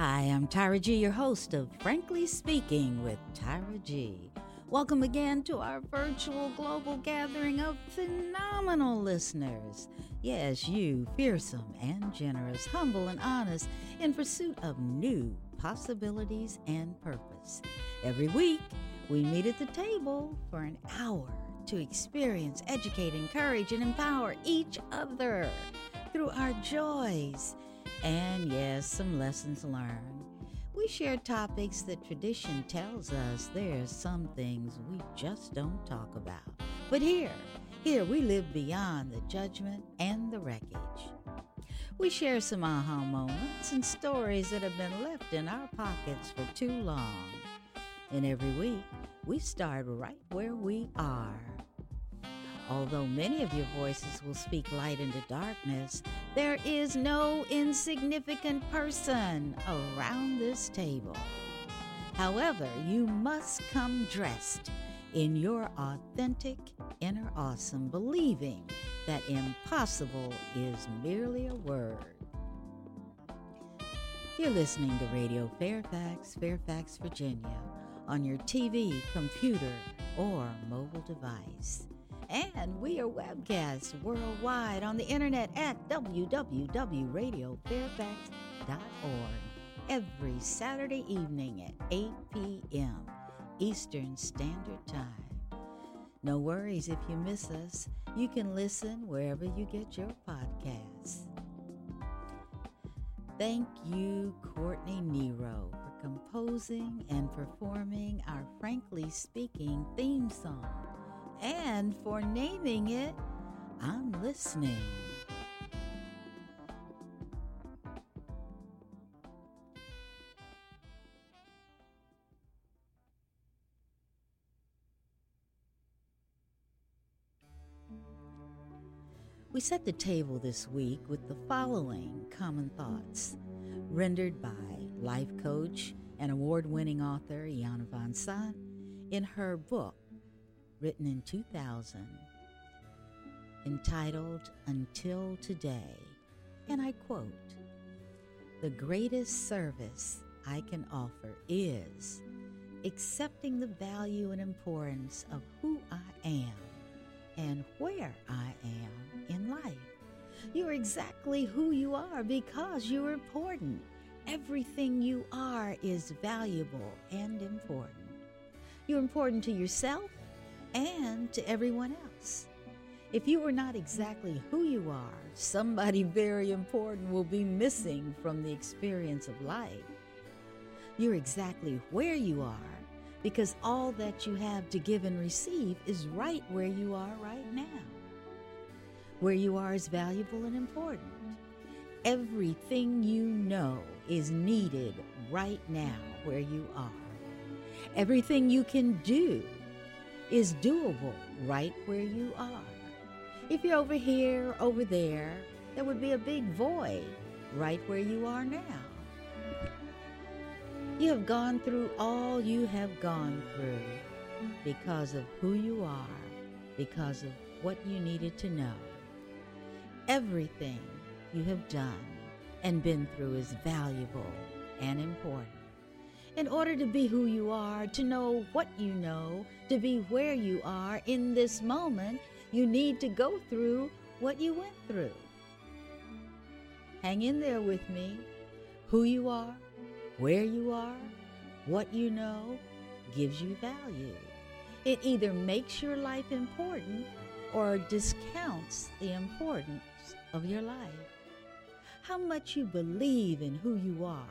Hi, I'm Tyra G., your host of Frankly Speaking with Tyra G. Welcome again to our virtual global gathering of phenomenal listeners. Yes, you, fearsome and generous, humble and honest, in pursuit of new possibilities and purpose. Every week, we meet at the table for an hour to experience, educate, encourage, and empower each other through our joys and, yes, some lessons learned. We share topics that tradition tells us there's some things we just don't talk about. But here we live beyond the judgment and the wreckage. We share some aha moments and stories that have been left in our pockets for too long. And every week, we start right where we are. Although many of your voices will speak light into darkness, there is no insignificant person around this table. However, you must come dressed in your authentic inner awesome, believing that impossible is merely a word. You're listening to Radio Fairfax, Fairfax, Virginia, on your TV, computer, or mobile device. And we are webcast worldwide on the internet at www.radiofairfax.org every Saturday evening at 8 p.m. Eastern Standard Time. No worries if you miss us. You can listen wherever you get your podcasts. Thank you, Courtney Nero, for composing and performing our Frankly Speaking theme song, and for naming it, I'm Listening. We set the table this week with the following common thoughts, rendered by life coach and award-winning author Yana Van Sant in her book, written in 2000, entitled Until Today, and I quote, "The greatest service I can offer is accepting the value and importance of who I am and where I am in life. You're exactly who you are because you're important. Everything you are is valuable and important. You're important to yourself and to everyone else. If you are not exactly who you are, somebody very important will be missing from the experience of life. You're exactly where you are because all that you have to give and receive is right where you are right now. Where you are is valuable and important. Everything you know is needed right now where you are. Everything you can do is doable right where you are. If you're over here, over there would be a big void right where you are now. You have gone through all you have gone through because of who you are, because of what you needed to know. Everything you have done and been through is valuable and important. In order to be who you are, to know what you know, to be where you are in this moment, you need to go through what you went through. Hang in there with me. Who you are, where you are, what you know gives you value. It either makes your life important or discounts the importance of your life. How much you believe in who you are,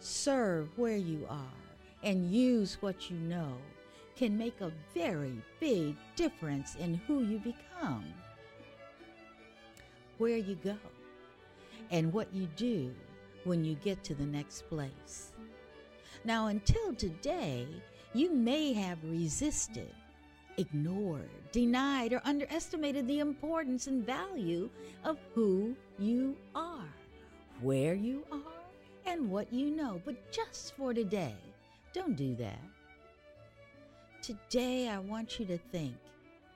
serve where you are, and use what you know can make a very big difference in who you become, where you go, and what you do when you get to the next place. Now, until today, you may have resisted, ignored, denied, or underestimated the importance and value of who you are, where you are, and what you know. But just for today, don't do that. Today, I want you to think,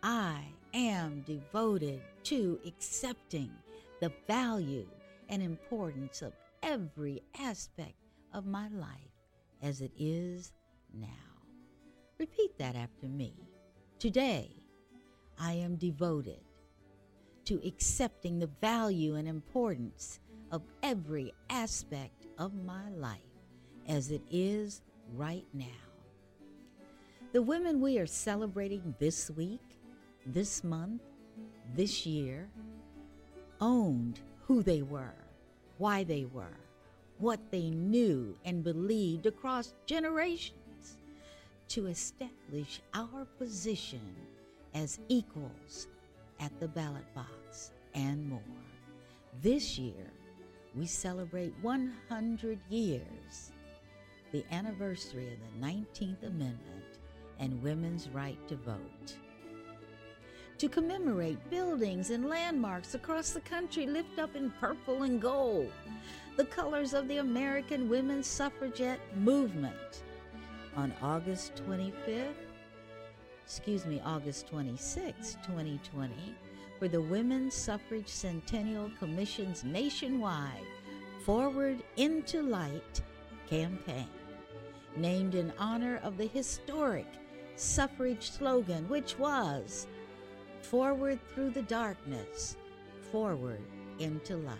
I am devoted to accepting the value and importance of every aspect of my life as it is now. Repeat that after me. Today, I am devoted to accepting the value and importance of every aspect of my life as it is right now. The women we are celebrating this week, this month, this year, owned who they were, why they were, what they knew and believed across generations to establish our position as equals at the ballot box and more. This year, we celebrate 100 years, the anniversary of the 19th Amendment and women's right to vote. To commemorate buildings and landmarks across the country lift up in purple and gold, the colors of the American Women Suffragette movement. On August 26, 2020, for the Women's Suffrage Centennial Commission's nationwide Forward into Light campaign, named in honor of the historic suffrage slogan, which was, "Forward through the darkness, forward into light."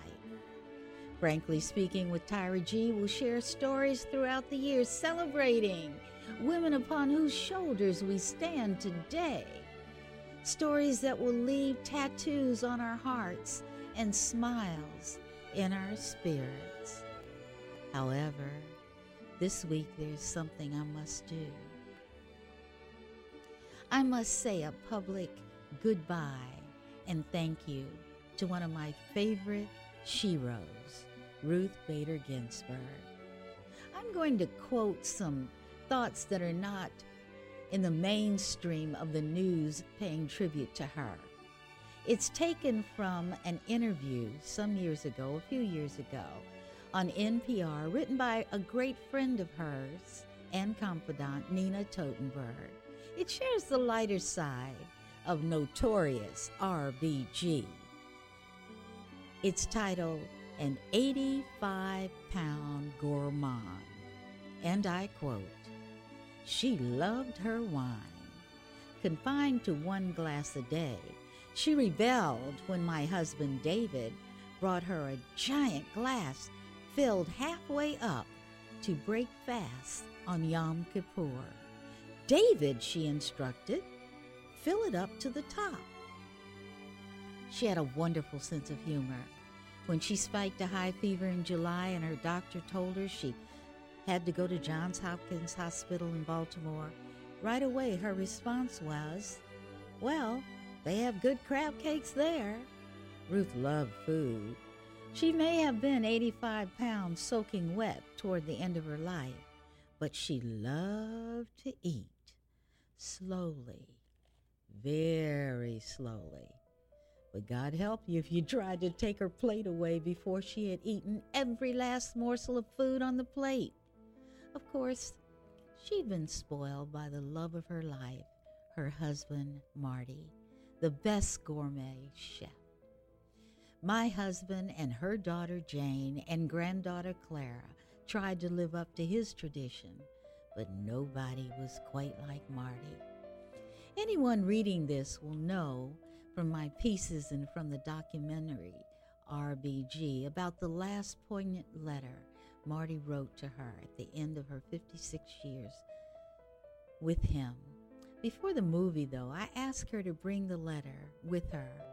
Frankly Speaking with Tyra G. will share stories throughout the year celebrating women upon whose shoulders we stand today. Stories that will leave tattoos on our hearts and smiles in our spirits. However, this week there's something I must do. I must say a public goodbye and thank you to one of my favorite sheroes, Ruth Bader Ginsburg. I'm going to quote some thoughts that are not in the mainstream of the news paying tribute to her. It's taken from an interview a few years ago, on NPR, written by a great friend of hers and confidant, Nina Totenberg. It shares the lighter side of notorious RBG. It's titled, "An 85-Pound Gourmand," and I quote, "She loved her wine. Confined to one glass a day, she rebelled when my husband David brought her a giant glass filled halfway up to break fast on Yom Kippur. David, she instructed, fill it up to the top." She had a wonderful sense of humor. When she spiked a high fever in July and her doctor told her she had to go to Johns Hopkins Hospital in Baltimore, right away her response was, "Well, they have good crab cakes there." Ruth loved food. She may have been 85 pounds soaking wet toward the end of her life, but she loved to eat slowly, very slowly. But God help you if you tried to take her plate away before she had eaten every last morsel of food on the plate. Of course, she'd been spoiled by the love of her life, her husband, Marty, the best gourmet chef. My husband and her daughter, Jane, and granddaughter, Clara, tried to live up to his tradition, but nobody was quite like Marty. Anyone reading this will know from my pieces and from the documentary RBG about the last poignant letter Marty wrote to her at the end of her 56 years with him. Before the movie, though, I asked her to bring the letter with her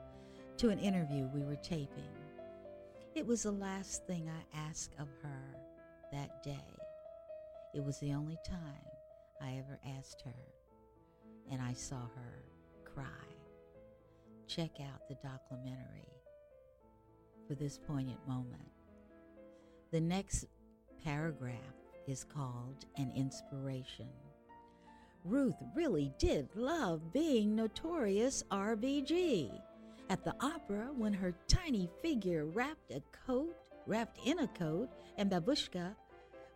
to an interview we were taping. It was the last thing I asked of her that day. It was the only time I ever asked her, and I saw her cry. Check out the documentary for this poignant moment. The next paragraph is called "An Inspiration." Ruth really did love being notorious RBG. At the opera, when her tiny figure wrapped in a coat, and babushka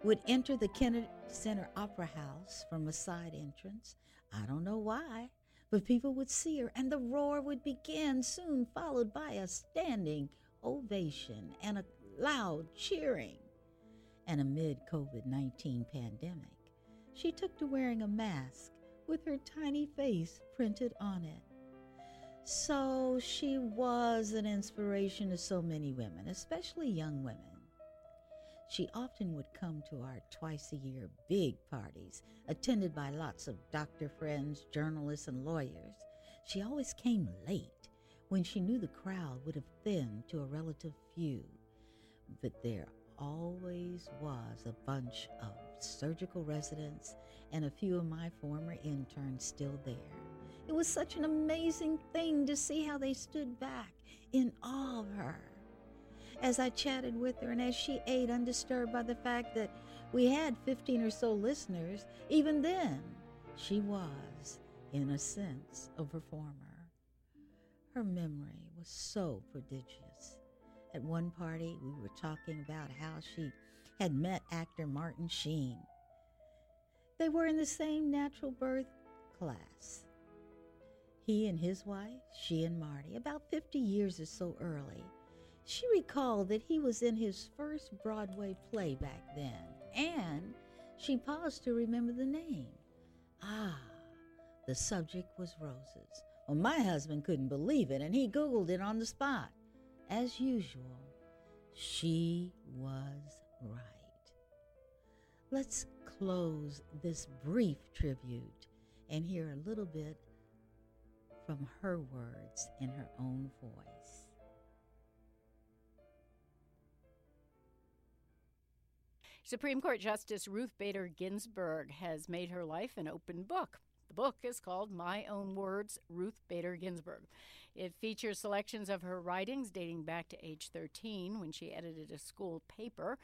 would enter the Kennedy Center Opera House from a side entrance. I don't know why, but people would see her and the roar would begin, soon followed by a standing ovation and a loud cheering. and amid COVID-19 pandemic, she took to wearing a mask with her tiny face printed on it. So she was an inspiration to so many women, especially young women. She often would come to our twice-a-year big parties, attended by lots of doctor friends, journalists, and lawyers. She always came late, when she knew the crowd would have thinned to a relative few. But there always was a bunch of surgical residents and a few of my former interns still there. It was such an amazing thing to see how they stood back in awe of her. As I chatted with her and as she ate, undisturbed by the fact that we had 15 or so listeners, even then she was, in a sense, a performer. Her memory was so prodigious. At one party, we were talking about how she had met actor Martin Sheen. They were in the same natural birth class. He and his wife, she and Marty, about 50 years or so early. She recalled that he was in his first Broadway play back then, and she paused to remember the name. The subject was roses. Well, my husband couldn't believe it, and he Googled it on the spot. As usual, she was right. Let's close this brief tribute and hear a little bit from her words in her own voice. Supreme Court Justice Ruth Bader Ginsburg has made her life an open book. The book is called My Own Words, Ruth Bader Ginsburg. It features selections of her writings dating back to age 13 when she edited a school paper.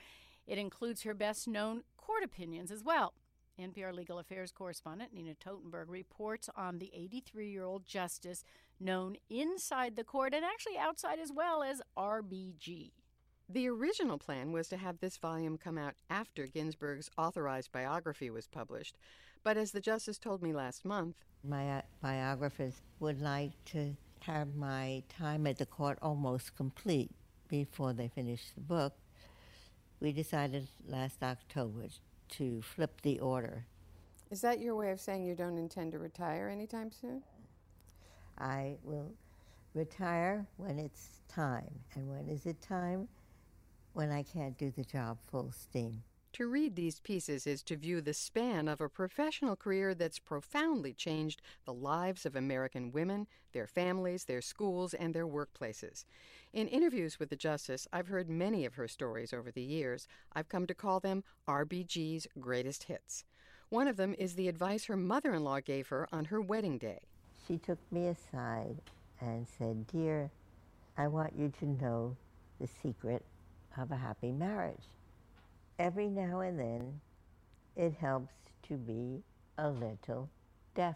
It includes her best-known court opinions as well. NPR legal affairs correspondent Nina Totenberg reports on the 83-year-old justice known inside the court and actually outside as well as RBG. The original plan was to have this volume come out after Ginsburg's authorized biography was published. But as the justice told me last month, my biographers would like to have my time at the court almost complete before they finish the book. We decided last October to flip the order. Is that your way of saying you don't intend to retire anytime soon? I will retire when it's time. And when is it time? When I can't do the job full steam. To read these pieces is to view the span of a professional career that's profoundly changed the lives of American women, their families, their schools, and their workplaces. In interviews with the justice, I've heard many of her stories over the years. I've come to call them RBG's greatest hits. One of them is the advice her mother-in-law gave her on her wedding day. She took me aside and said, "Dear, I want you to know the secret of a happy marriage. Every now and then, it helps to be a little deaf."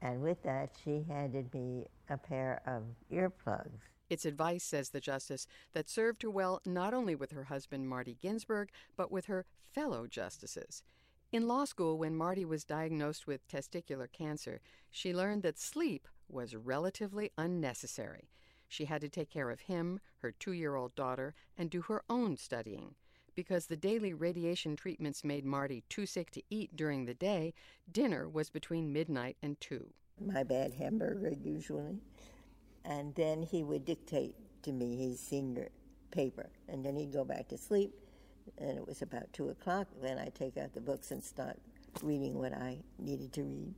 And with that, she handed me a pair of earplugs. It's advice, says the justice, that served her well not only with her husband, Marty Ginsburg, but with her fellow justices. In law school, when Marty was diagnosed with testicular cancer, she learned that sleep was relatively unnecessary. She had to take care of him, her 2-year-old daughter, and do her own studying. Because the daily radiation treatments made Marty too sick to eat during the day, dinner was between midnight and 2. My bad hamburger, usually. And then he would dictate to me his senior paper. And then he'd go back to sleep, and it was about 2 o'clock. Then I'd take out the books and start reading what I needed to read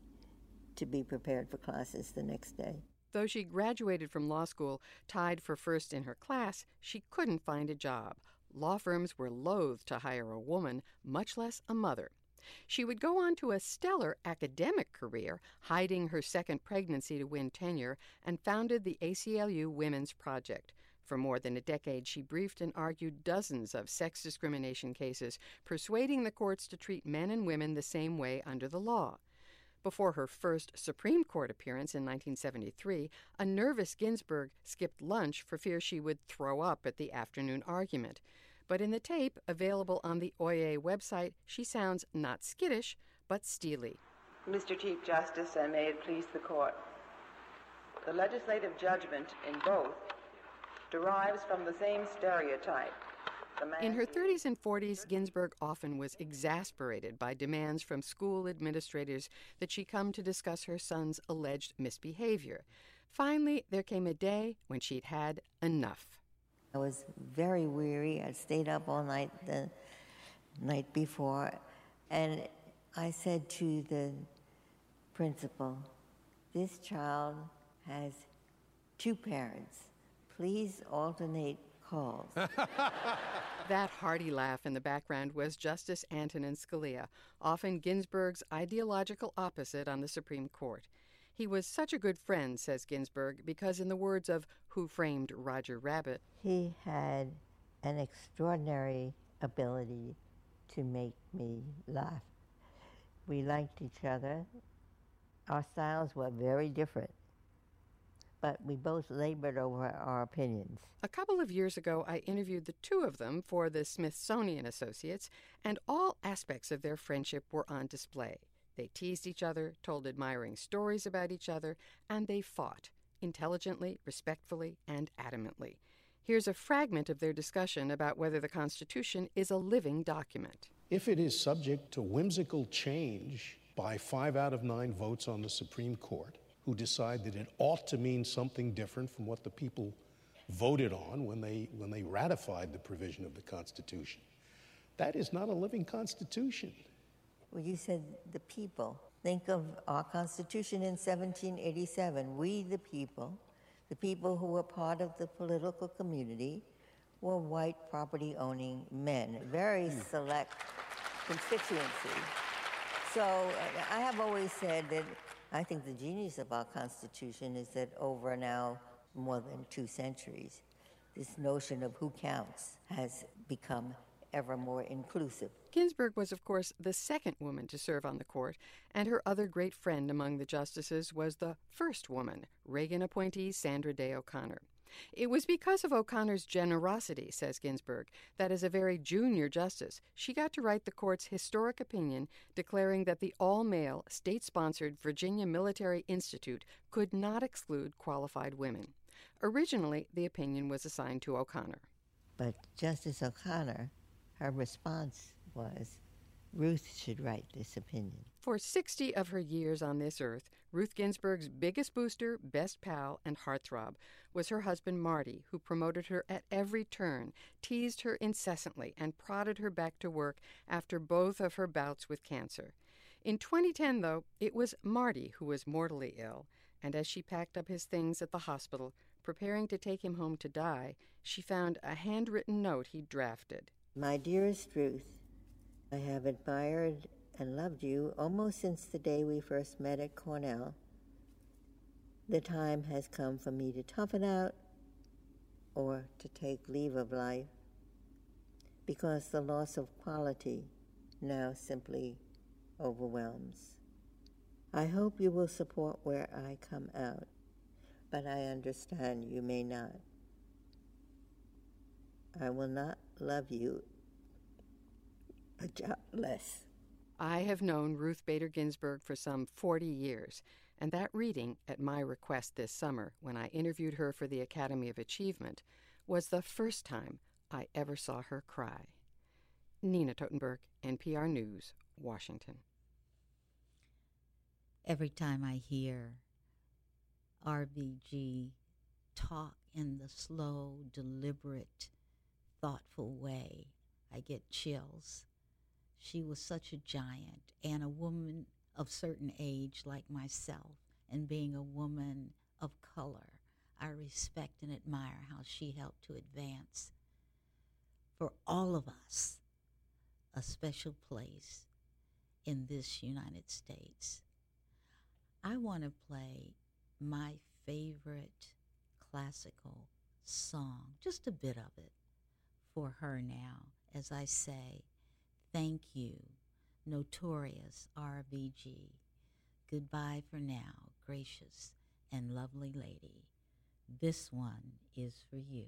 to be prepared for classes the next day. Though she graduated from law school, tied for first in her class, she couldn't find a job. Law firms were loath to hire a woman, much less a mother. She would go on to a stellar academic career, hiding her second pregnancy to win tenure, and founded the ACLU Women's Project. For more than a decade, she briefed and argued dozens of sex discrimination cases, persuading the courts to treat men and women the same way under the law. Before her first Supreme Court appearance in 1973, a nervous Ginsburg skipped lunch for fear she would throw up at the afternoon argument. But in the tape, available on the OIA website, she sounds not skittish, but steely. Mr. Chief Justice, and may it please the Court, the legislative judgment in both derives from the same stereotype, In her 30s and 40s, Ginsburg often was exasperated by demands from school administrators that she come to discuss her son's alleged misbehavior. Finally, there came a day when she'd had enough. I was very weary. I'd stayed up all night the night before, and I said to the principal, "This child has two parents. Please alternate calls." That hearty laugh in the background was Justice Antonin Scalia, often Ginsburg's ideological opposite on the Supreme Court. He was such a good friend, says Ginsburg, because in the words of Who Framed Roger Rabbit, he had an extraordinary ability to make me laugh. We liked each other. Our styles were very different, but we both labored over our opinions. A couple of years ago, I interviewed the two of them for the Smithsonian Associates, and all aspects of their friendship were on display. They teased each other, told admiring stories about each other, and they fought, intelligently, respectfully, and adamantly. Here's a fragment of their discussion about whether the Constitution is a living document. If it is subject to whimsical change by 5 out of 9 votes on the Supreme Court, who decide that it ought to mean something different from what the people voted on when they ratified the provision of the Constitution, that is not a living Constitution. Well, you said the people. Think of our Constitution in 1787. We, the people who were part of the political community, were white property-owning men, a very select constituency. So I have always said that I think the genius of our Constitution is that over now more than 2 centuries, this notion of who counts has become ever more inclusive. Ginsburg was, of course, the second woman to serve on the court, and her other great friend among the justices was the first woman, Reagan appointee Sandra Day O'Connor. It was because of O'Connor's generosity, says Ginsburg, that as a very junior justice, she got to write the court's historic opinion declaring that the all-male, state-sponsored Virginia Military Institute could not exclude qualified women. Originally, the opinion was assigned to O'Connor. But Justice O'Connor, her response was, Ruth should write this opinion. For 60 of her years on this earth, Ruth Ginsburg's biggest booster, best pal, and heartthrob was her husband Marty, who promoted her at every turn, teased her incessantly, and prodded her back to work after both of her bouts with cancer. In 2010, though, it was Marty who was mortally ill, and as she packed up his things at the hospital, preparing to take him home to die, she found a handwritten note he drafted. My dearest Ruth, I have admired and loved you almost since the day we first met at Cornell. The time has come for me to toughen out or to take leave of life because the loss of quality now simply overwhelms. I hope you will support where I come out, but I understand you may not. I will not love you a job less. I have known Ruth Bader Ginsburg for some 40 years, and that reading, at my request this summer, when I interviewed her for the Academy of Achievement, was the first time I ever saw her cry. Nina Totenberg, NPR News, Washington. Every time I hear RBG talk in the slow, deliberate, thoughtful way, I get chills. She was such a giant, and a woman of certain age like myself, and being a woman of color, I respect and admire how she helped to advance for all of us a special place in this United States. I want to play my favorite classical song, just a bit of it, for her now, as I say, thank you, notorious RBG. Goodbye for now, gracious and lovely lady. This one is for you.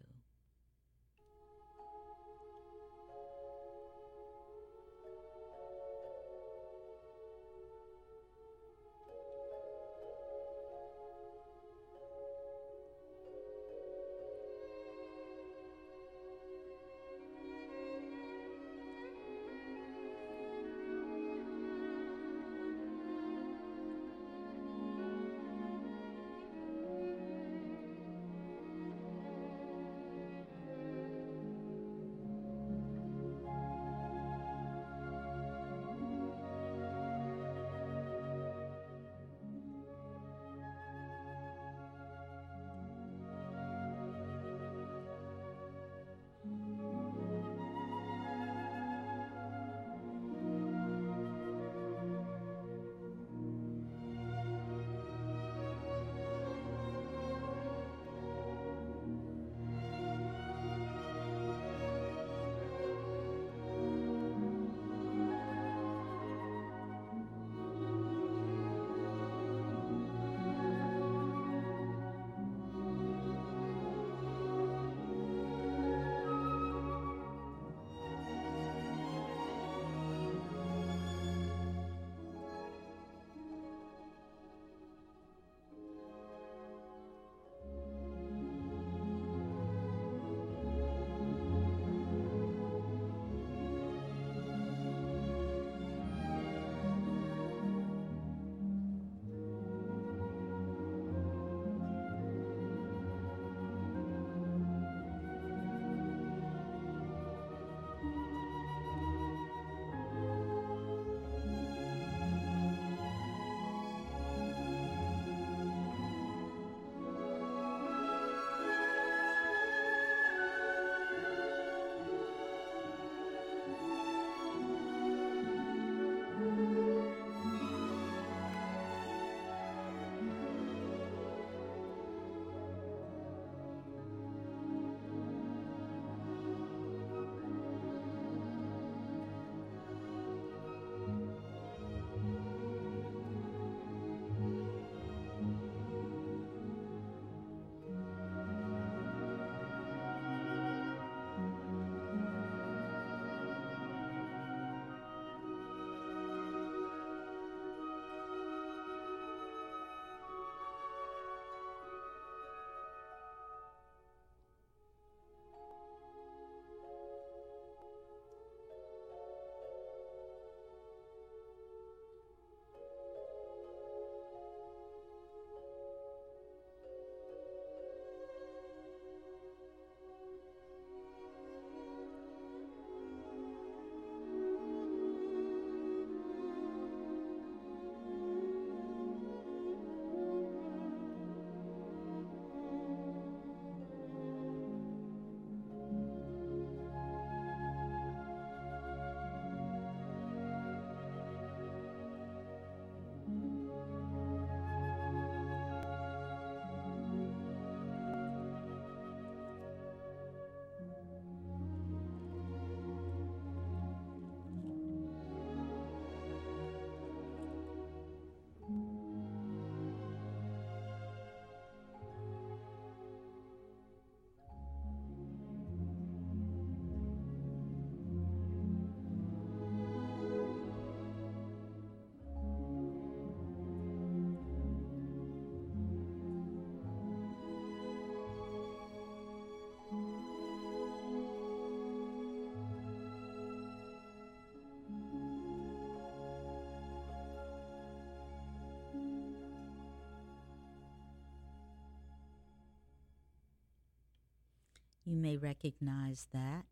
You may recognize that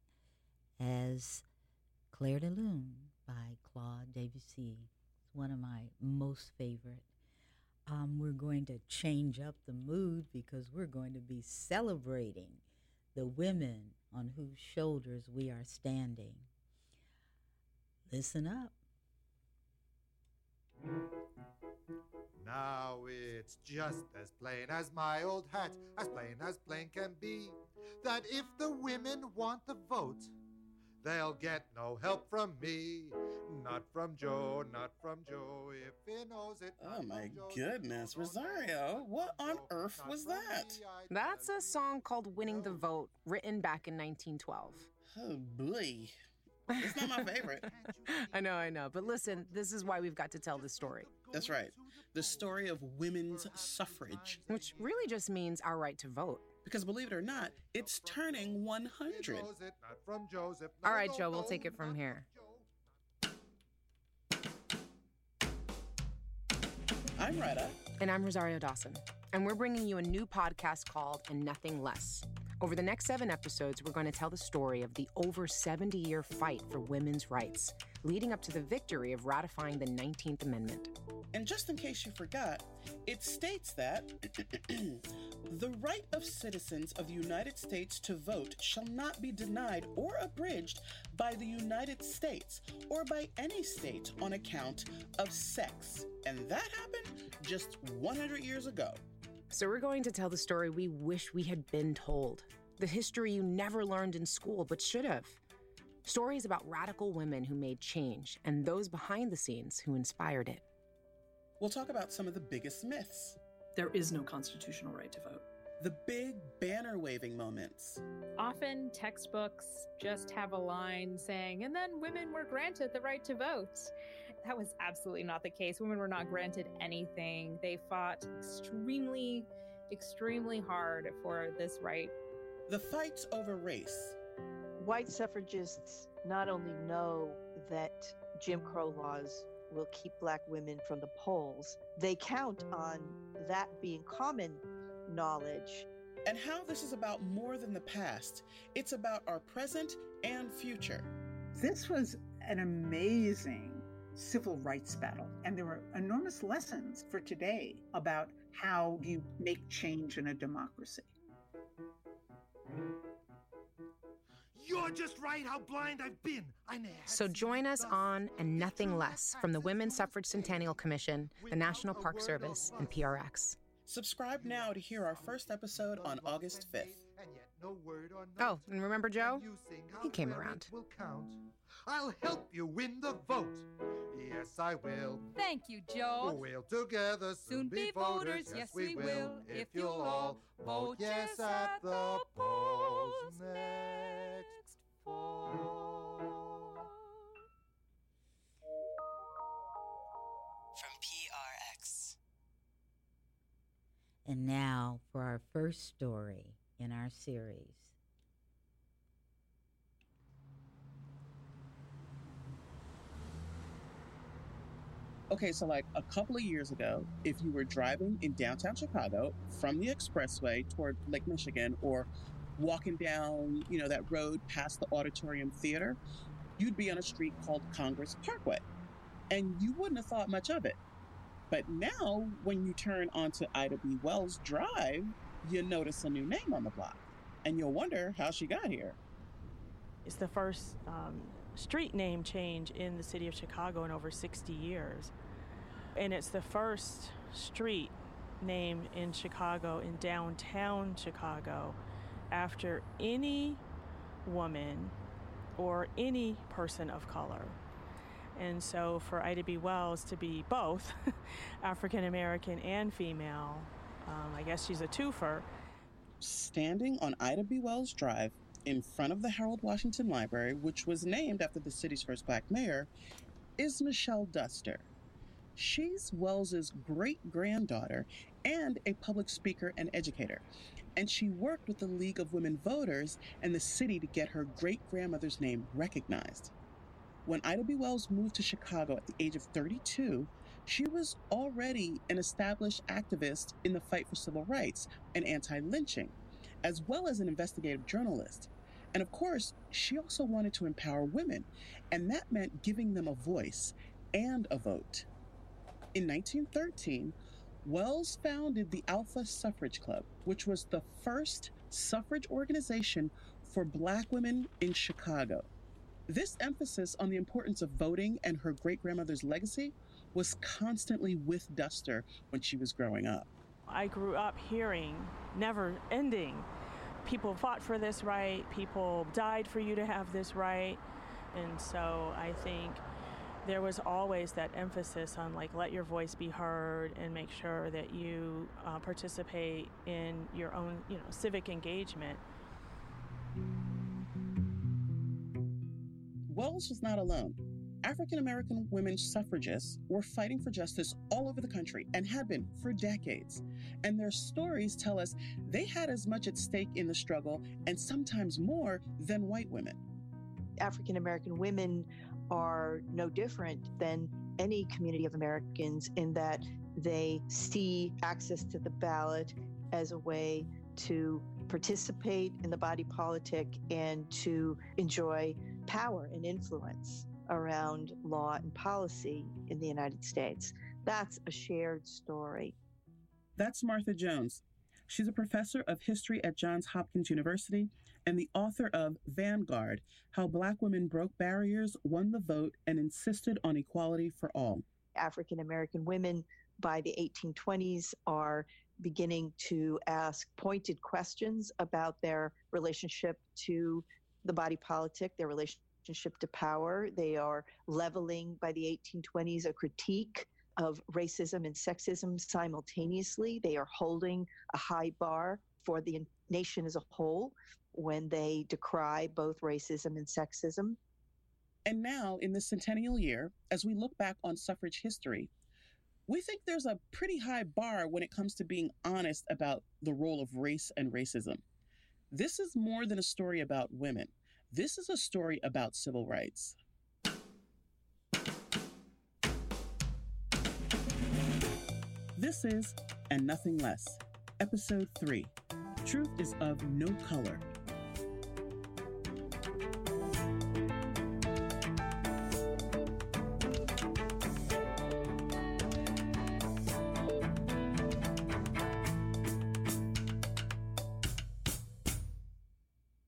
as Clair de Lune by Claude Debussy. It's one of my most favorite. We're going to change up the mood because we're going to be celebrating the women on whose shoulders we are standing. Listen up. Now it's just as plain as my old hat, as plain can be, that if the women want the vote, they'll get no help from me. Not from Joe, if he knows it. Oh my goodness, Rosario, what on earth was that? That's a song called Winning the Vote, written back in 1912. Oh boy, it's not my favorite. I know, but listen, this is why we've got to tell this story. That's right, the story of women's suffrage. Which really just means our right to vote. Because believe it or not, it's turning 100. All right, Joe, we'll take it from here. I'm Retta. And I'm Rosario Dawson. And we're bringing you a new podcast called And Nothing Less. Over the next 7 episodes, we're going to tell the story of the over 70-year fight for women's rights, leading up to the victory of ratifying the 19th Amendment. And just in case you forgot, it states that the right of citizens of the United States to vote shall not be denied or abridged by the United States or by any state on account of sex. And that happened just 100 years ago. So we're going to tell the story we wish we had been told. The history you never learned in school but should have. Stories about radical women who made change and those behind the scenes who inspired it. We'll talk about some of the biggest myths. There is no constitutional right to vote. The big banner-waving moments. Often textbooks just have a line saying, and then women were granted the right to vote. That was absolutely not the case. Women were not granted anything. They fought extremely, extremely hard for this right. The fights over race. White suffragists not only know that Jim Crow laws will keep Black women from the polls, they count on that being common knowledge. And how this is about more than the past. It's about our present and future. This was an amazing civil rights battle, and there were enormous lessons for today about how you make change in a democracy. You're just right how blind I've been. So join us on And Nothing Less from the Women's Suffrage Centennial Commission, the National Park Service, and PRX. Subscribe now to hear our first episode on August 5th. Oh, and remember Joe? He came around. I'll help you win the vote. Yes, I will. Thank you, Joe. We'll together soon be voters. Yes, we will. If you'll all vote yes at the polls next fall. From PRX. And now for our first story in our series. Okay, so like a couple of years ago, if you were driving in downtown Chicago from the expressway toward Lake Michigan or walking down, that road past the Auditorium Theater, you'd be on a street called Congress Parkway. And you wouldn't have thought much of it. But now when you turn onto Ida B. Wells Drive, you notice a new name on the block and you'll wonder how she got here. It's the first street name change in the city of Chicago in over 60 years. And it's the first street name in Chicago, in downtown Chicago, after any woman or any person of color. And so for Ida B. Wells to be both African-American and female, I guess she's a twofer. Standing on Ida B. Wells Drive, in front of the Harold Washington Library, which was named after the city's first Black mayor, is Michelle Duster. She's Wells's great-granddaughter and a public speaker and educator. And she worked with the League of Women Voters and the city to get her great-grandmother's name recognized. When Ida B. Wells moved to Chicago at the age of 32, she was already an established activist in the fight for civil rights and anti-lynching. as well as an investigative journalist. And of course, she also wanted to empower women, and that meant giving them a voice and a vote. In 1913, Wells founded the Alpha Suffrage Club, which was the first suffrage organization for Black women in Chicago. This emphasis on the importance of voting and her great-grandmother's legacy was constantly with Duster when she was growing up. I grew up hearing, never ending, people fought for this right, people died for you to have this right. And so I think there was always that emphasis on, like, let your voice be heard and make sure that you participate in your own, civic engagement. Wells was not alone. African-American women suffragists were fighting for justice all over the country and had been for decades. And their stories tell us they had as much at stake in the struggle, and sometimes more, than white women. African-American women are no different than any community of Americans in that they see access to the ballot as a way to participate in the body politic and to enjoy power and influence around law and policy in the United States. That's a shared story. That's Martha Jones. She's a professor of history at Johns Hopkins University and the author of Vanguard: How Black Women Broke Barriers, Won the Vote, and Insisted on Equality for All. African American women by the 1820s are beginning to ask pointed questions about their relationship to the body politic, their relationship to power. They are leveling, by the 1820s, a critique of racism and sexism simultaneously. They are holding a high bar for the nation as a whole when they decry both racism and sexism. And now, in this centennial year, as we look back on suffrage history, we think there's a pretty high bar when it comes to being honest about the role of race and racism. This is more than a story about women. This is a story about civil rights. This is And Nothing Less, Episode 3, Truth is of No Color.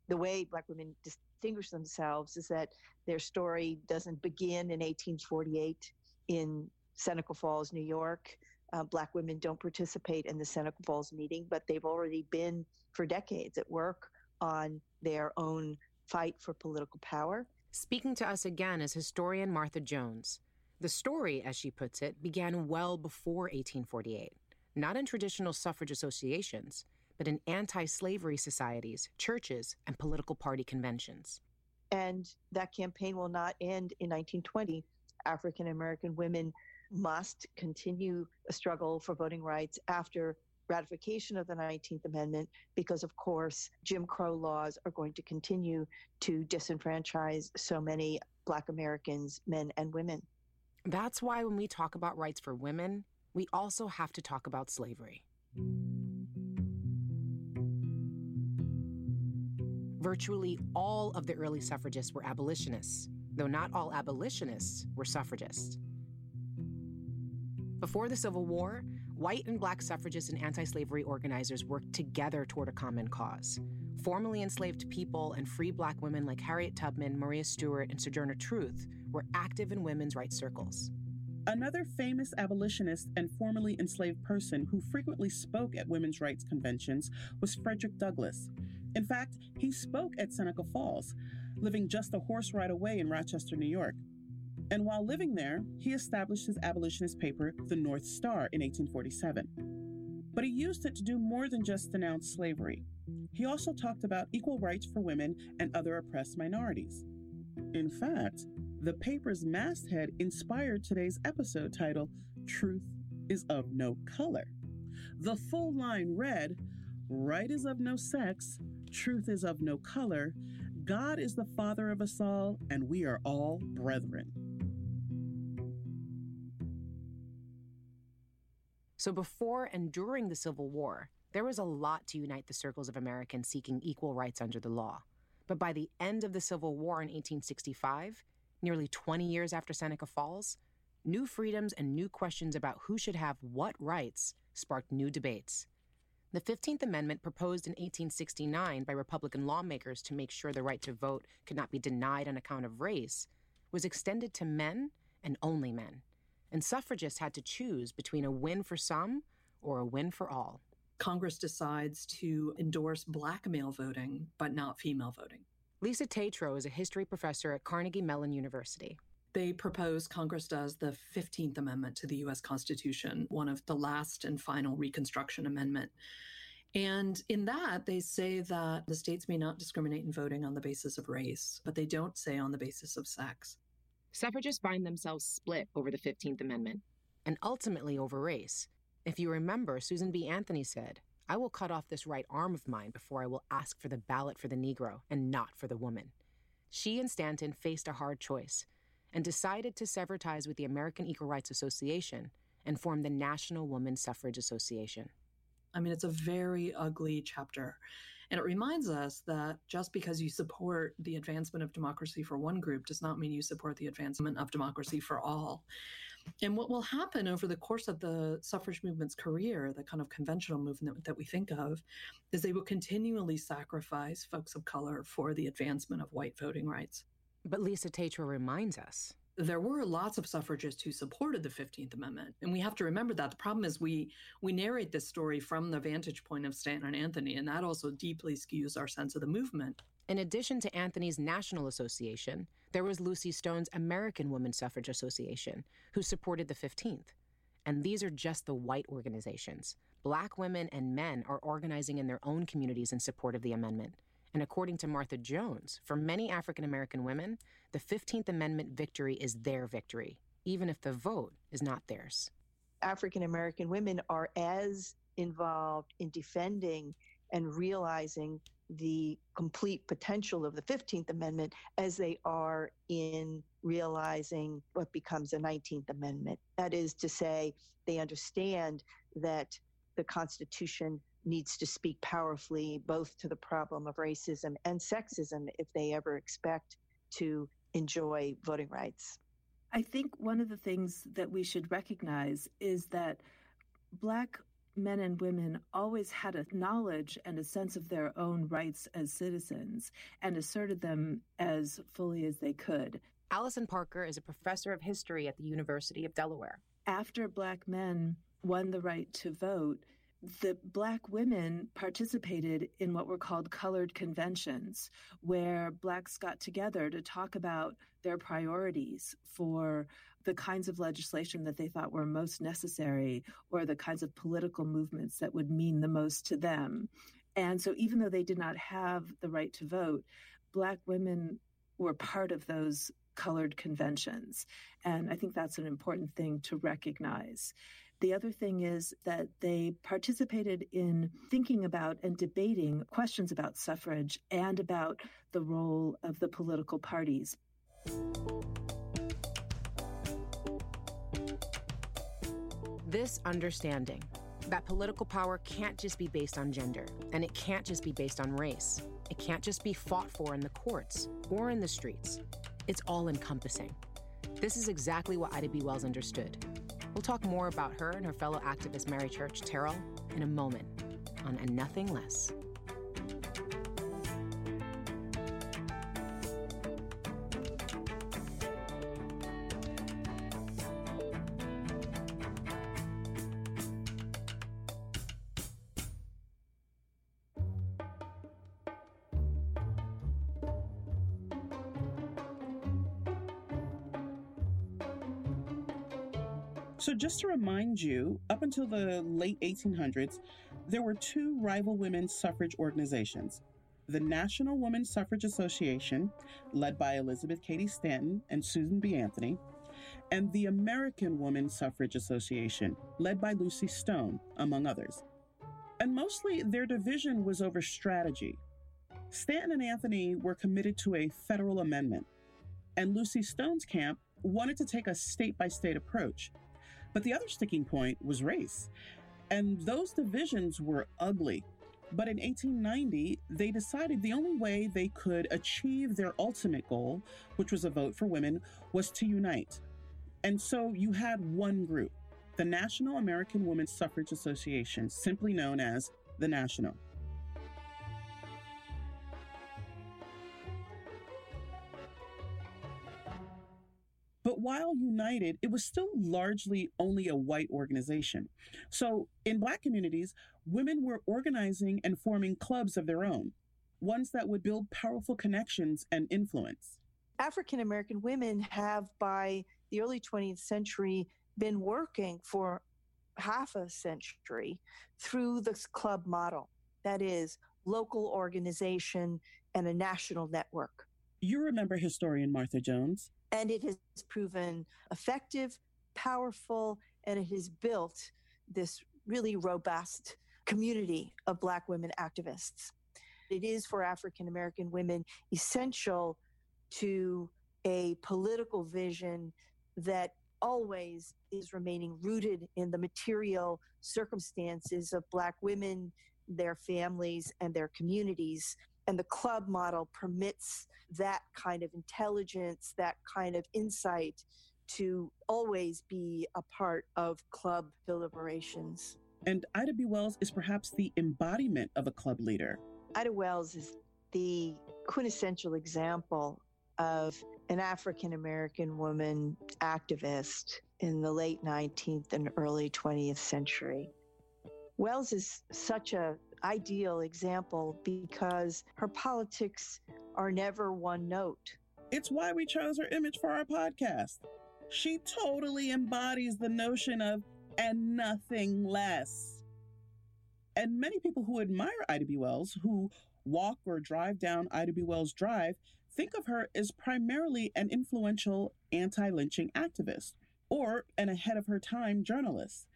The way Black women distinguish themselves is that their story doesn't begin in 1848 in Seneca Falls, New York. Black women don't participate in the Seneca Falls meeting, but they've already been for decades at work on their own fight for political power. Speaking to us again is historian Martha Jones. The story, as she puts it, began well before 1848, not in traditional suffrage associations, but in anti-slavery societies, churches, and political party conventions. And that campaign will not end in 1920. African-American women must continue a struggle for voting rights after ratification of the 19th Amendment, because, of course, Jim Crow laws are going to continue to disenfranchise so many Black Americans, men and women. That's why when we talk about rights for women, we also have to talk about slavery. Virtually all of the early suffragists were abolitionists, though not all abolitionists were suffragists. Before the Civil War, white and Black suffragists and anti-slavery organizers worked together toward a common cause. Formerly enslaved people and free Black women like Harriet Tubman, Maria Stewart, and Sojourner Truth were active in women's rights circles. Another famous abolitionist and formerly enslaved person who frequently spoke at women's rights conventions was Frederick Douglass. In fact, he spoke at Seneca Falls, living just a horse ride away in Rochester, New York. And while living there, he established his abolitionist paper, The North Star, in 1847. But he used it to do more than just denounce slavery. He also talked about equal rights for women and other oppressed minorities. In fact, the paper's masthead inspired today's episode title, Truth is of No Color. The full line read, "Right is of no sex, truth is of no color, God is the Father of us all, and we are all brethren." So before and during the Civil War, There was a lot to unite the circles of Americans seeking equal rights under the law. But by the end of the Civil War in 1865, nearly 20 years after Seneca Falls, new freedoms and new questions about who should have what rights sparked new debates. The 15th Amendment, proposed in 1869 by Republican lawmakers to make sure the right to vote could not be denied on account of race, was extended to men and only men. And suffragists had to choose between a win for some or a win for all. Congress decides to endorse Black male voting, but not female voting. Lisa Tatro is a history professor at Carnegie Mellon University. They propose, Congress does, the 15th Amendment to the U.S. Constitution, one of the last and final Reconstruction Amendment. And in that, they say that the states may not discriminate in voting on the basis of race, but they don't say on the basis of sex. Suffragists find themselves split over the 15th Amendment, and ultimately over race. If you remember, Susan B. Anthony said, "I will cut off this right arm of mine before I will ask for the ballot for the Negro and not for the woman." She and Stanton faced a hard choice and decided to sever ties with the American Equal Rights Association and form the National Woman Suffrage Association. I mean, it's a very ugly chapter. And it reminds us that just because you support the advancement of democracy for one group does not mean you support the advancement of democracy for all. And what will happen over the course of the suffrage movement's career, the kind of conventional movement that we think of, is they will continually sacrifice folks of color for the advancement of white voting rights. But Lisa Tatro reminds us, there were lots of suffragists who supported the 15th Amendment. And we have to remember that. The problem is we narrate this story from the vantage point of Stanton and Anthony, and that also deeply skews our sense of the movement. In addition to Anthony's National Association, there was Lucy Stone's American Woman Suffrage Association, who supported the 15th. And these are just the white organizations. Black women and men are organizing in their own communities in support of the amendment. And according to Martha Jones, for many African-American women, the 15th Amendment victory is their victory, even if the vote is not theirs. African-American women are as involved in defending and realizing the complete potential of the 15th Amendment as they are in realizing what becomes the 19th Amendment. That is to say, they understand that the Constitution needs to speak powerfully both to the problem of racism and sexism if they ever expect to enjoy voting rights. I think one of the things that we should recognize is that Black men and women always had a knowledge and a sense of their own rights as citizens and asserted them as fully as they could. Allison Parker is a professor of history at the University of Delaware. After Black men won the right to vote, the Black women participated in what were called colored conventions, where Blacks got together to talk about their priorities for the kinds of legislation that they thought were most necessary or the kinds of political movements that would mean the most to them. And so even though they did not have the right to vote, Black women were part of those colored conventions. And I think that's an important thing to recognize. The other thing is that they participated in thinking about and debating questions about suffrage and about the role of the political parties. This understanding that political power can't just be based on gender, and it can't just be based on race. It can't just be fought for in the courts or in the streets. It's all-encompassing. This is exactly what Ida B. Wells understood. We'll talk more about her and her fellow activist Mary Church Terrell in a moment on And Nothing Less. So just to remind you, up until the late 1800s, there were two rival women's suffrage organizations. The National Woman Suffrage Association, led by Elizabeth Cady Stanton and Susan B. Anthony, and the American Woman Suffrage Association, led by Lucy Stone, among others. And mostly their division was over strategy. Stanton and Anthony were committed to a federal amendment, and Lucy Stone's camp wanted to take a state-by-state approach. But the other sticking point was race. And those divisions were ugly. But in 1890, they decided the only way they could achieve their ultimate goal, which was a vote for women, was to unite. And so you had one group, the National American Woman Suffrage Association, simply known as the National. But while united, it was still largely only a white organization. So in Black communities, women were organizing and forming clubs of their own, ones that would build powerful connections and influence. African-American women have, by the early 20th century, been working for half a century through this club model, that is, local organization and a national network. You remember historian Martha Jones? And it has proven effective, powerful, and it has built this really robust community of Black women activists. It is for African American women essential to a political vision that always is remaining rooted in the material circumstances of Black women, their families, and their communities. And the club model permits that kind of intelligence, that kind of insight to always be a part of club deliberations. And Ida B. Wells is perhaps the embodiment of a club leader. Ida Wells is the quintessential example of an African-American woman activist in the late 19th and early 20th century. Wells is such an ideal example because her politics are never one note. It's why we chose her image for our podcast. She totally embodies the notion of and nothing less. And many people who admire Ida B. Wells, who walk or drive down Ida B. Wells Drive, think of her as primarily an influential anti-lynching activist or an ahead-of-her-time journalist.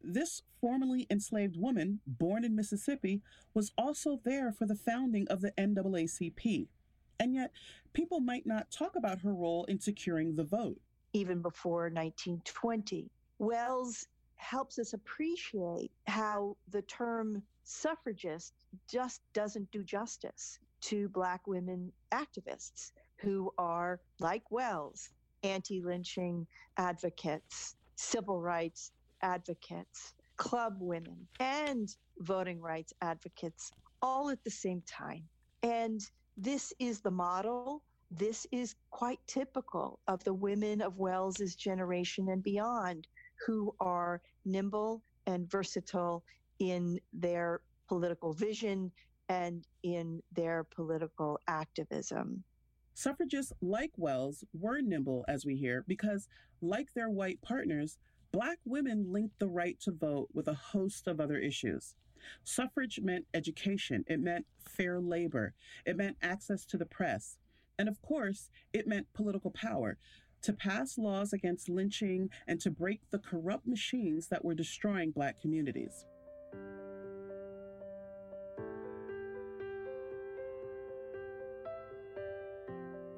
This formerly enslaved woman, born in Mississippi, was also there for the founding of the NAACP. And yet, people might not talk about her role in securing the vote. Even before 1920, Wells helps us appreciate how the term suffragist just doesn't do justice to Black women activists who are, like Wells, anti-lynching advocates, civil rights advocates, club women, and voting rights advocates all at the same time. And this is the model. This is quite typical of the women of Wells's generation and beyond, who are nimble and versatile in their political vision and in their political activism. Suffragists like Wells were nimble, as we hear, because like their white partners, Black women linked the right to vote with a host of other issues. Suffrage meant education. It meant fair labor. It meant access to the press. And of course, it meant political power to pass laws against lynching and to break the corrupt machines that were destroying Black communities.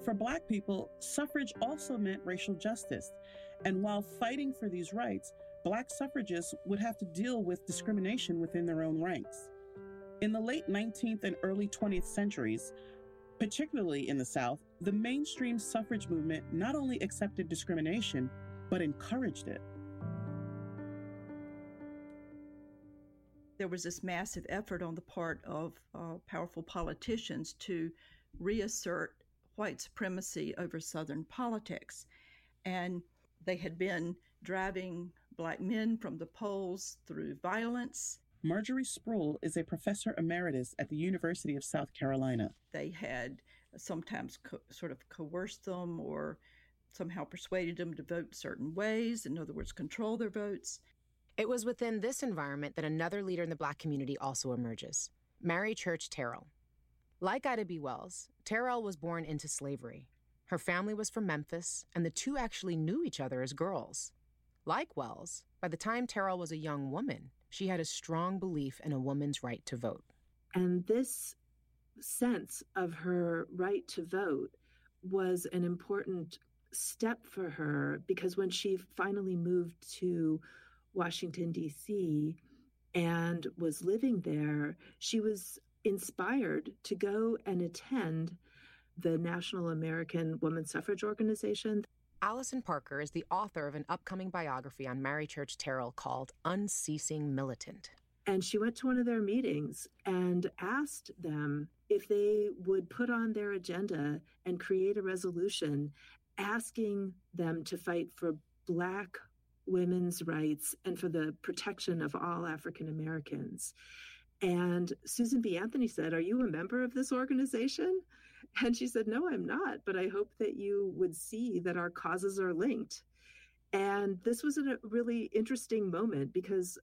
For Black people, suffrage also meant racial justice. And while fighting for these rights, Black suffragists would have to deal with discrimination within their own ranks. In the late 19th and early 20th centuries, particularly in the South, the mainstream suffrage movement not only accepted discrimination, but encouraged it. There was this massive effort on the part of powerful politicians to reassert white supremacy over Southern politics. And they had been driving Black men from the polls through violence. Marjorie Sproul is a professor emeritus at the University of South Carolina. They had sometimes sort of coerced them or somehow persuaded them to vote certain ways, in other words, control their votes. It was within this environment that another leader in the Black community also emerges, Mary Church Terrell. Like Ida B. Wells, Terrell was born into slavery. Her family was from Memphis, and the two actually knew each other as girls. Like Wells, by the time Terrell was a young woman, she had a strong belief in a woman's right to vote. And this sense of her right to vote was an important step for her, because when she finally moved to Washington, D.C., and was living there, she was inspired to go and attend the National American Woman Suffrage Organization. Allison Parker is the author of an upcoming biography on Mary Church Terrell called Unceasing Militant. And she went to one of their meetings and asked them if they would put on their agenda and create a resolution asking them to fight for Black women's rights and for the protection of all African Americans. And Susan B. Anthony said, "Are you a member of this organization?" And she said, "No, I'm not, but I hope that you would see that our causes are linked." And this was a really interesting moment because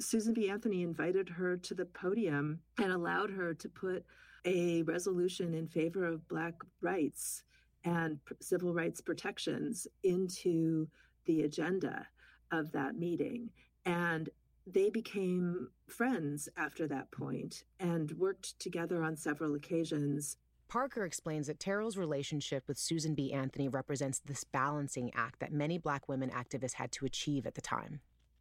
Susan B. Anthony invited her to the podium and allowed her to put a resolution in favor of Black rights and civil rights protections into the agenda of that meeting. And they became friends after that point and worked together on several occasions. Parker explains that Terrell's relationship with Susan B. Anthony represents this balancing act that many Black women activists had to achieve at the time.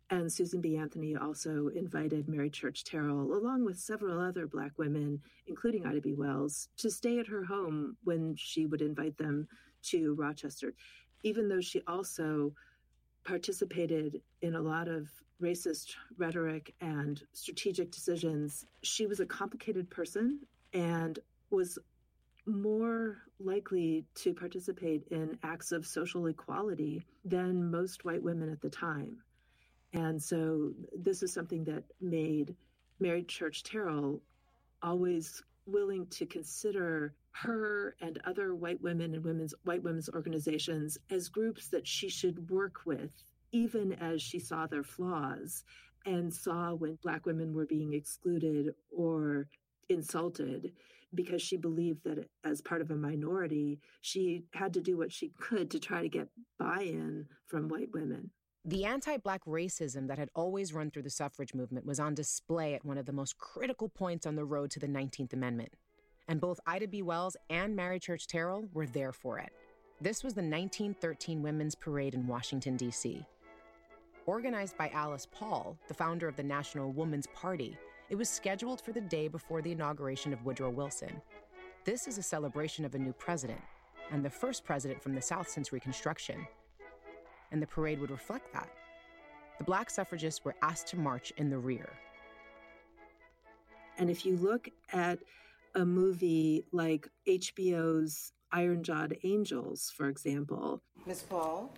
And Susan B. Anthony also invited Mary Church Terrell, along with several other Black women, including Ida B. Wells, to stay at her home when she would invite them to Rochester, even though she also participated in a lot of racist rhetoric and strategic decisions. She was a complicated person and was more likely to participate in acts of social equality than most white women at the time. And so this is something that made Mary Church Terrell always willing to consider her and other white women and white women's organizations as groups that she should work with, even as she saw their flaws and saw when Black women were being excluded or insulted, because she believed that as part of a minority, she had to do what she could to try to get buy-in from white women. The anti-Black racism that had always run through the suffrage movement was on display at one of the most critical points on the road to the 19th Amendment. And both Ida B. Wells and Mary Church Terrell were there for it. This was the 1913 Women's Parade in Washington, D.C. Organized by Alice Paul, the founder of the National Woman's Party, it was scheduled for the day before the inauguration of Woodrow Wilson. This is a celebration of a new president, and the first president from the South since Reconstruction. And the parade would reflect that. The Black suffragists were asked to march in the rear. And if you look at a movie like HBO's Iron-Jawed Angels, for example. Miss Paul,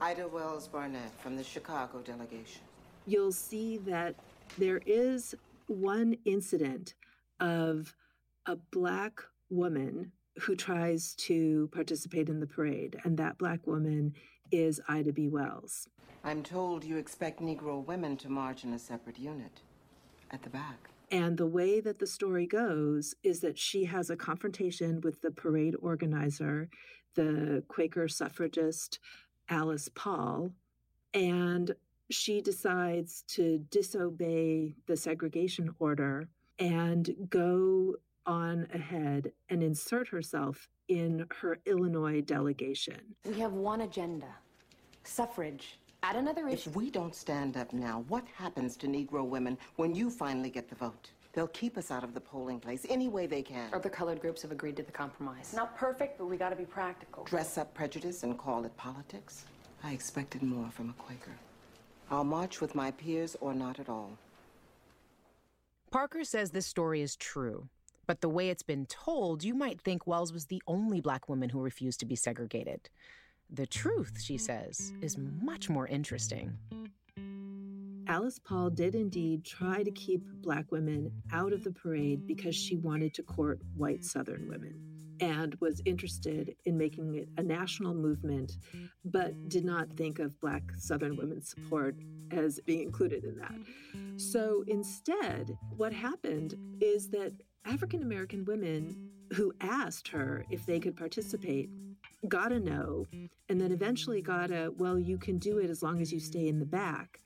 Ida Wells Barnett from the Chicago delegation. You'll see that there is one incident of a Black woman who tries to participate in the parade, and that Black woman is Ida B. Wells. I'm told you expect Negro women to march in a separate unit at the back. And the way that the story goes is that she has a confrontation with the parade organizer, the Quaker suffragist Alice Paul, and she decides to disobey the segregation order and go on ahead and insert herself in her Illinois delegation. We have one agenda, suffrage. Add another issue. If we don't stand up now, what happens to Negro women when you finally get the vote? They'll keep us out of the polling place any way they can. Other colored groups have agreed to the compromise. Not perfect, but we gotta be practical. Dress up prejudice and call it politics? I expected more from a Quaker. I'll march with my peers or not at all. Parker says this story is true. But the way it's been told, you might think Wells was the only Black woman who refused to be segregated. The truth, she says, is much more interesting. Alice Paul did indeed try to keep Black women out of the parade because she wanted to court white Southern women and was interested in making it a national movement, but did not think of Black Southern women's support as being included in that. So instead, what happened is that African-American women who asked her if they could participate got a no, and then eventually got a, well, you can do it as long as you stay in the back.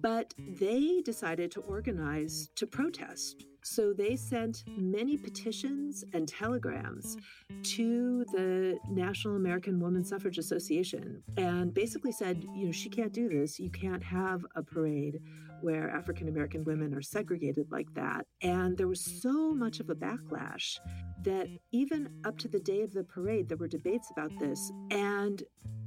But they decided to organize to protest. So they sent many petitions and telegrams to the National American Woman Suffrage Association and basically said, you know, she can't do this. You can't have a parade. where African-American women are segregated like that. And there was so much of a backlash that even up to the day of the parade, there were debates about this. And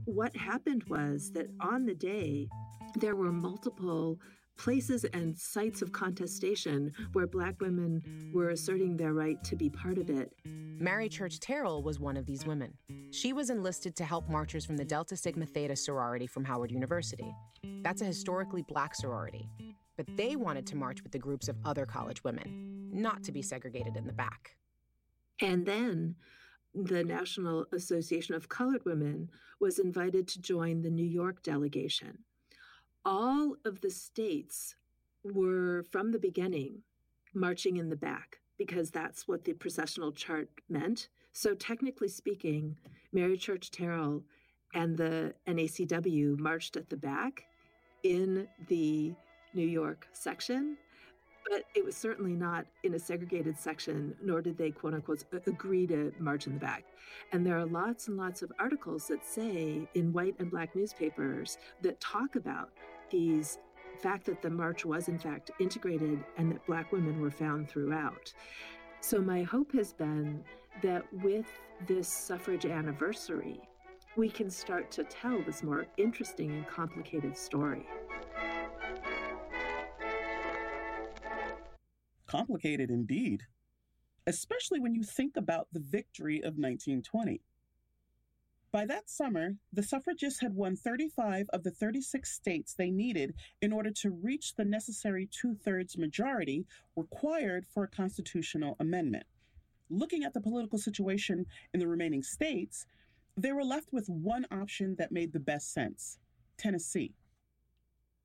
what happened was that on the day, there were multiple places and sites of contestation where Black women were asserting their right to be part of it. Mary Church Terrell was one of these women. She was enlisted to help marchers from the Delta Sigma Theta sorority from Howard University. That's a historically Black sorority. But they wanted to march with the groups of other college women, not to be segregated in the back. And then the National Association of Colored Women was invited to join the New York delegation. All of the states were, from the beginning, marching in the back because that's what the processional chart meant. So technically speaking, Mary Church Terrell and the NACW marched at the back in the New York section, but it was certainly not in a segregated section, nor did they, quote unquote, agree to march in the back. And there are lots and lots of articles that say in white and Black newspapers that talk about these fact that the march was, in fact, integrated and that Black women were found throughout. So my hope has been that with this suffrage anniversary, we can start to tell this more interesting and complicated story. Complicated indeed, especially when you think about the victory of 1920. By that summer, the suffragists had won 35 of the 36 states they needed in order to reach the necessary two-thirds majority required for a constitutional amendment. Looking at the political situation in the remaining states, they were left with one option that made the best sense: Tennessee.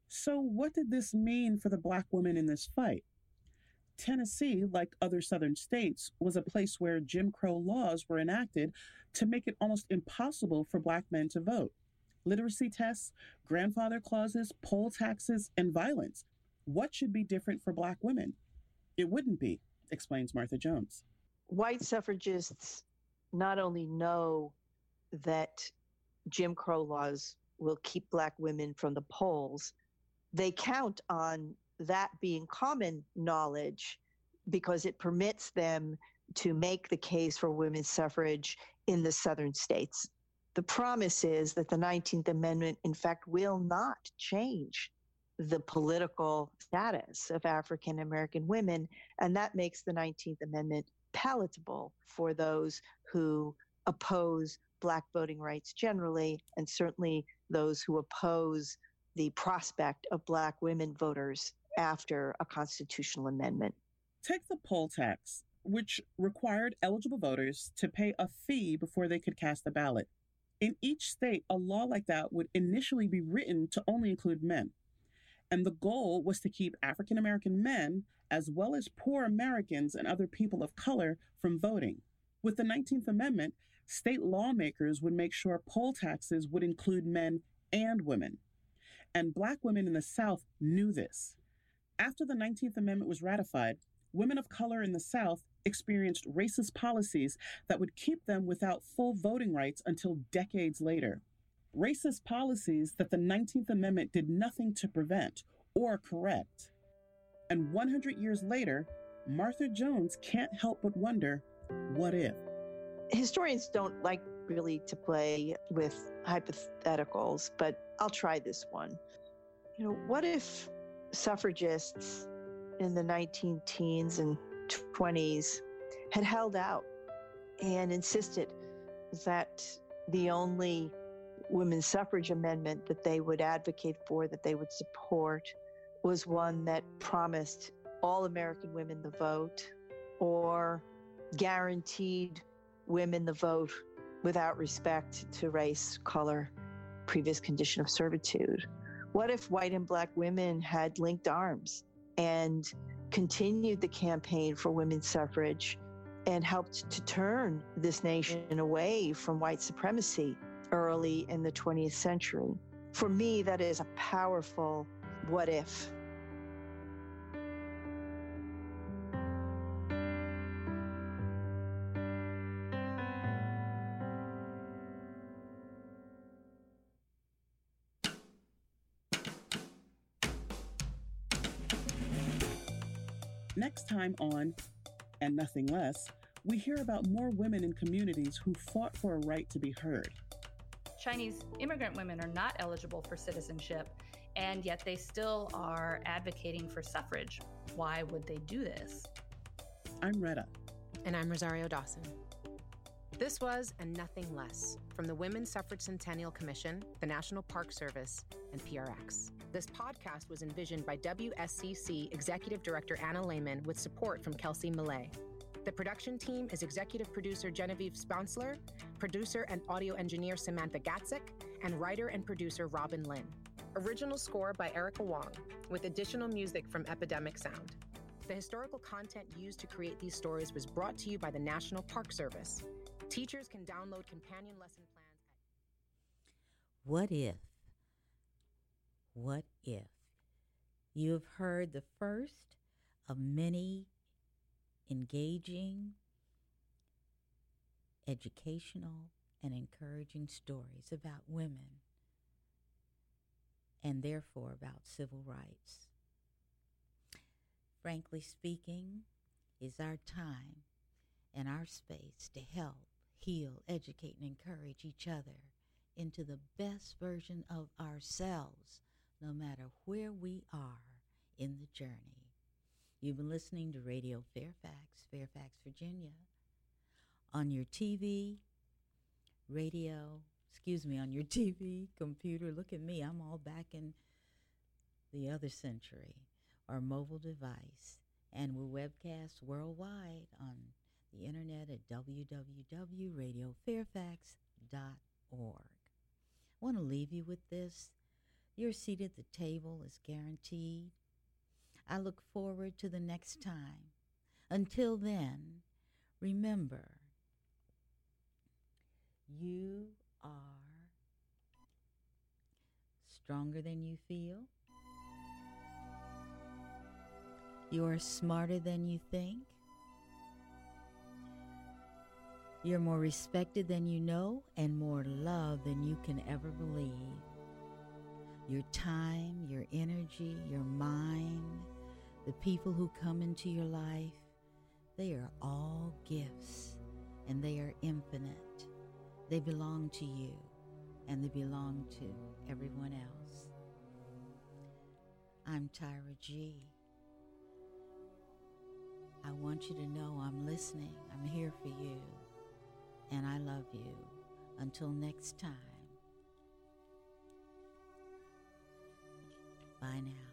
So what did this mean for the Black women in this fight? Tennessee, like other southern states, was a place where Jim Crow laws were enacted to make it almost impossible for Black men to vote. Literacy tests, grandfather clauses, poll taxes, and violence. What should be different for Black women? It wouldn't be, explains Martha Jones. White suffragists not only know that Jim Crow laws will keep Black women from the polls, they count on that being common knowledge because it permits them to make the case for women's suffrage in the southern states. The promise is that the 19th Amendment, in fact, will not change the political status of African American women, and that makes the 19th Amendment palatable for those who oppose Black voting rights generally, and certainly those who oppose the prospect of Black women voters after a constitutional amendment. Take the poll tax, which required eligible voters to pay a fee before they could cast a ballot. In each state, a law like that would initially be written to only include men. And the goal was to keep African American men, as well as poor Americans and other people of color, from voting. With the 19th Amendment, state lawmakers would make sure poll taxes would include men and women. And Black women in the South knew this. After the 19th Amendment was ratified, women of color in the South experienced racist policies that would keep them without full voting rights until decades later. Racist policies that the 19th Amendment did nothing to prevent or correct. And 100 years later, Martha Jones can't help but wonder, what if? Historians don't like really to play with hypotheticals, but I'll try this one. You know, what if suffragists in the 1910s and 20s had held out and insisted that the only women's suffrage amendment that they would advocate for, that they would support, was one that promised all American women the vote or guaranteed women the vote without respect to race, color, previous condition of servitude? What if white and Black women had linked arms and continued the campaign for women's suffrage and helped to turn this nation away from white supremacy early in the 20th century? For me, that is a powerful what if. Next time on And Nothing Less, we hear about more women in communities who fought for a right to be heard. Chinese immigrant women are not eligible for citizenship, and yet they still are advocating for suffrage. Why would they do this? I'm Retta. And I'm Rosario Dawson. This was And Nothing Less from the Women's Suffrage Centennial Commission, the National Park Service, and PRX. This podcast was envisioned by WSCC Executive Director Anna Lehman with support from Kelsey Millay. The production team is executive producer Genevieve Sponsler, producer and audio engineer Samantha Gatzik, and writer and producer Robin Lin. Original score by Erica Wong, with additional music from Epidemic Sound. The historical content used to create these stories was brought to you by the National Park Service. Teachers can download companion lesson plans at... What if you have heard the first of many engaging, educational, and encouraging stories about women and therefore about civil rights. Frankly speaking, is our time and our space to help, heal, educate, and encourage each other into the best version of ourselves, no matter where we are in the journey. You've been listening to Radio Fairfax, Fairfax, Virginia, on your TV, computer. Look at me, I'm all back in the other century, or mobile device. And we're webcast worldwide on the internet at www.radiofairfax.org. I want to leave you with this. Your seat at the table is guaranteed. I look forward to the next time. Until then, remember, you are stronger than you feel. You are smarter than you think. You're more respected than you know and more loved than you can ever believe. Your time, your energy, your mind, the people who come into your life, they are all gifts and they are infinite. They belong to you and they belong to everyone else. I'm Tyra G. I want you to know I'm listening, I'm here for you, and I love you. Until next time. Bye now.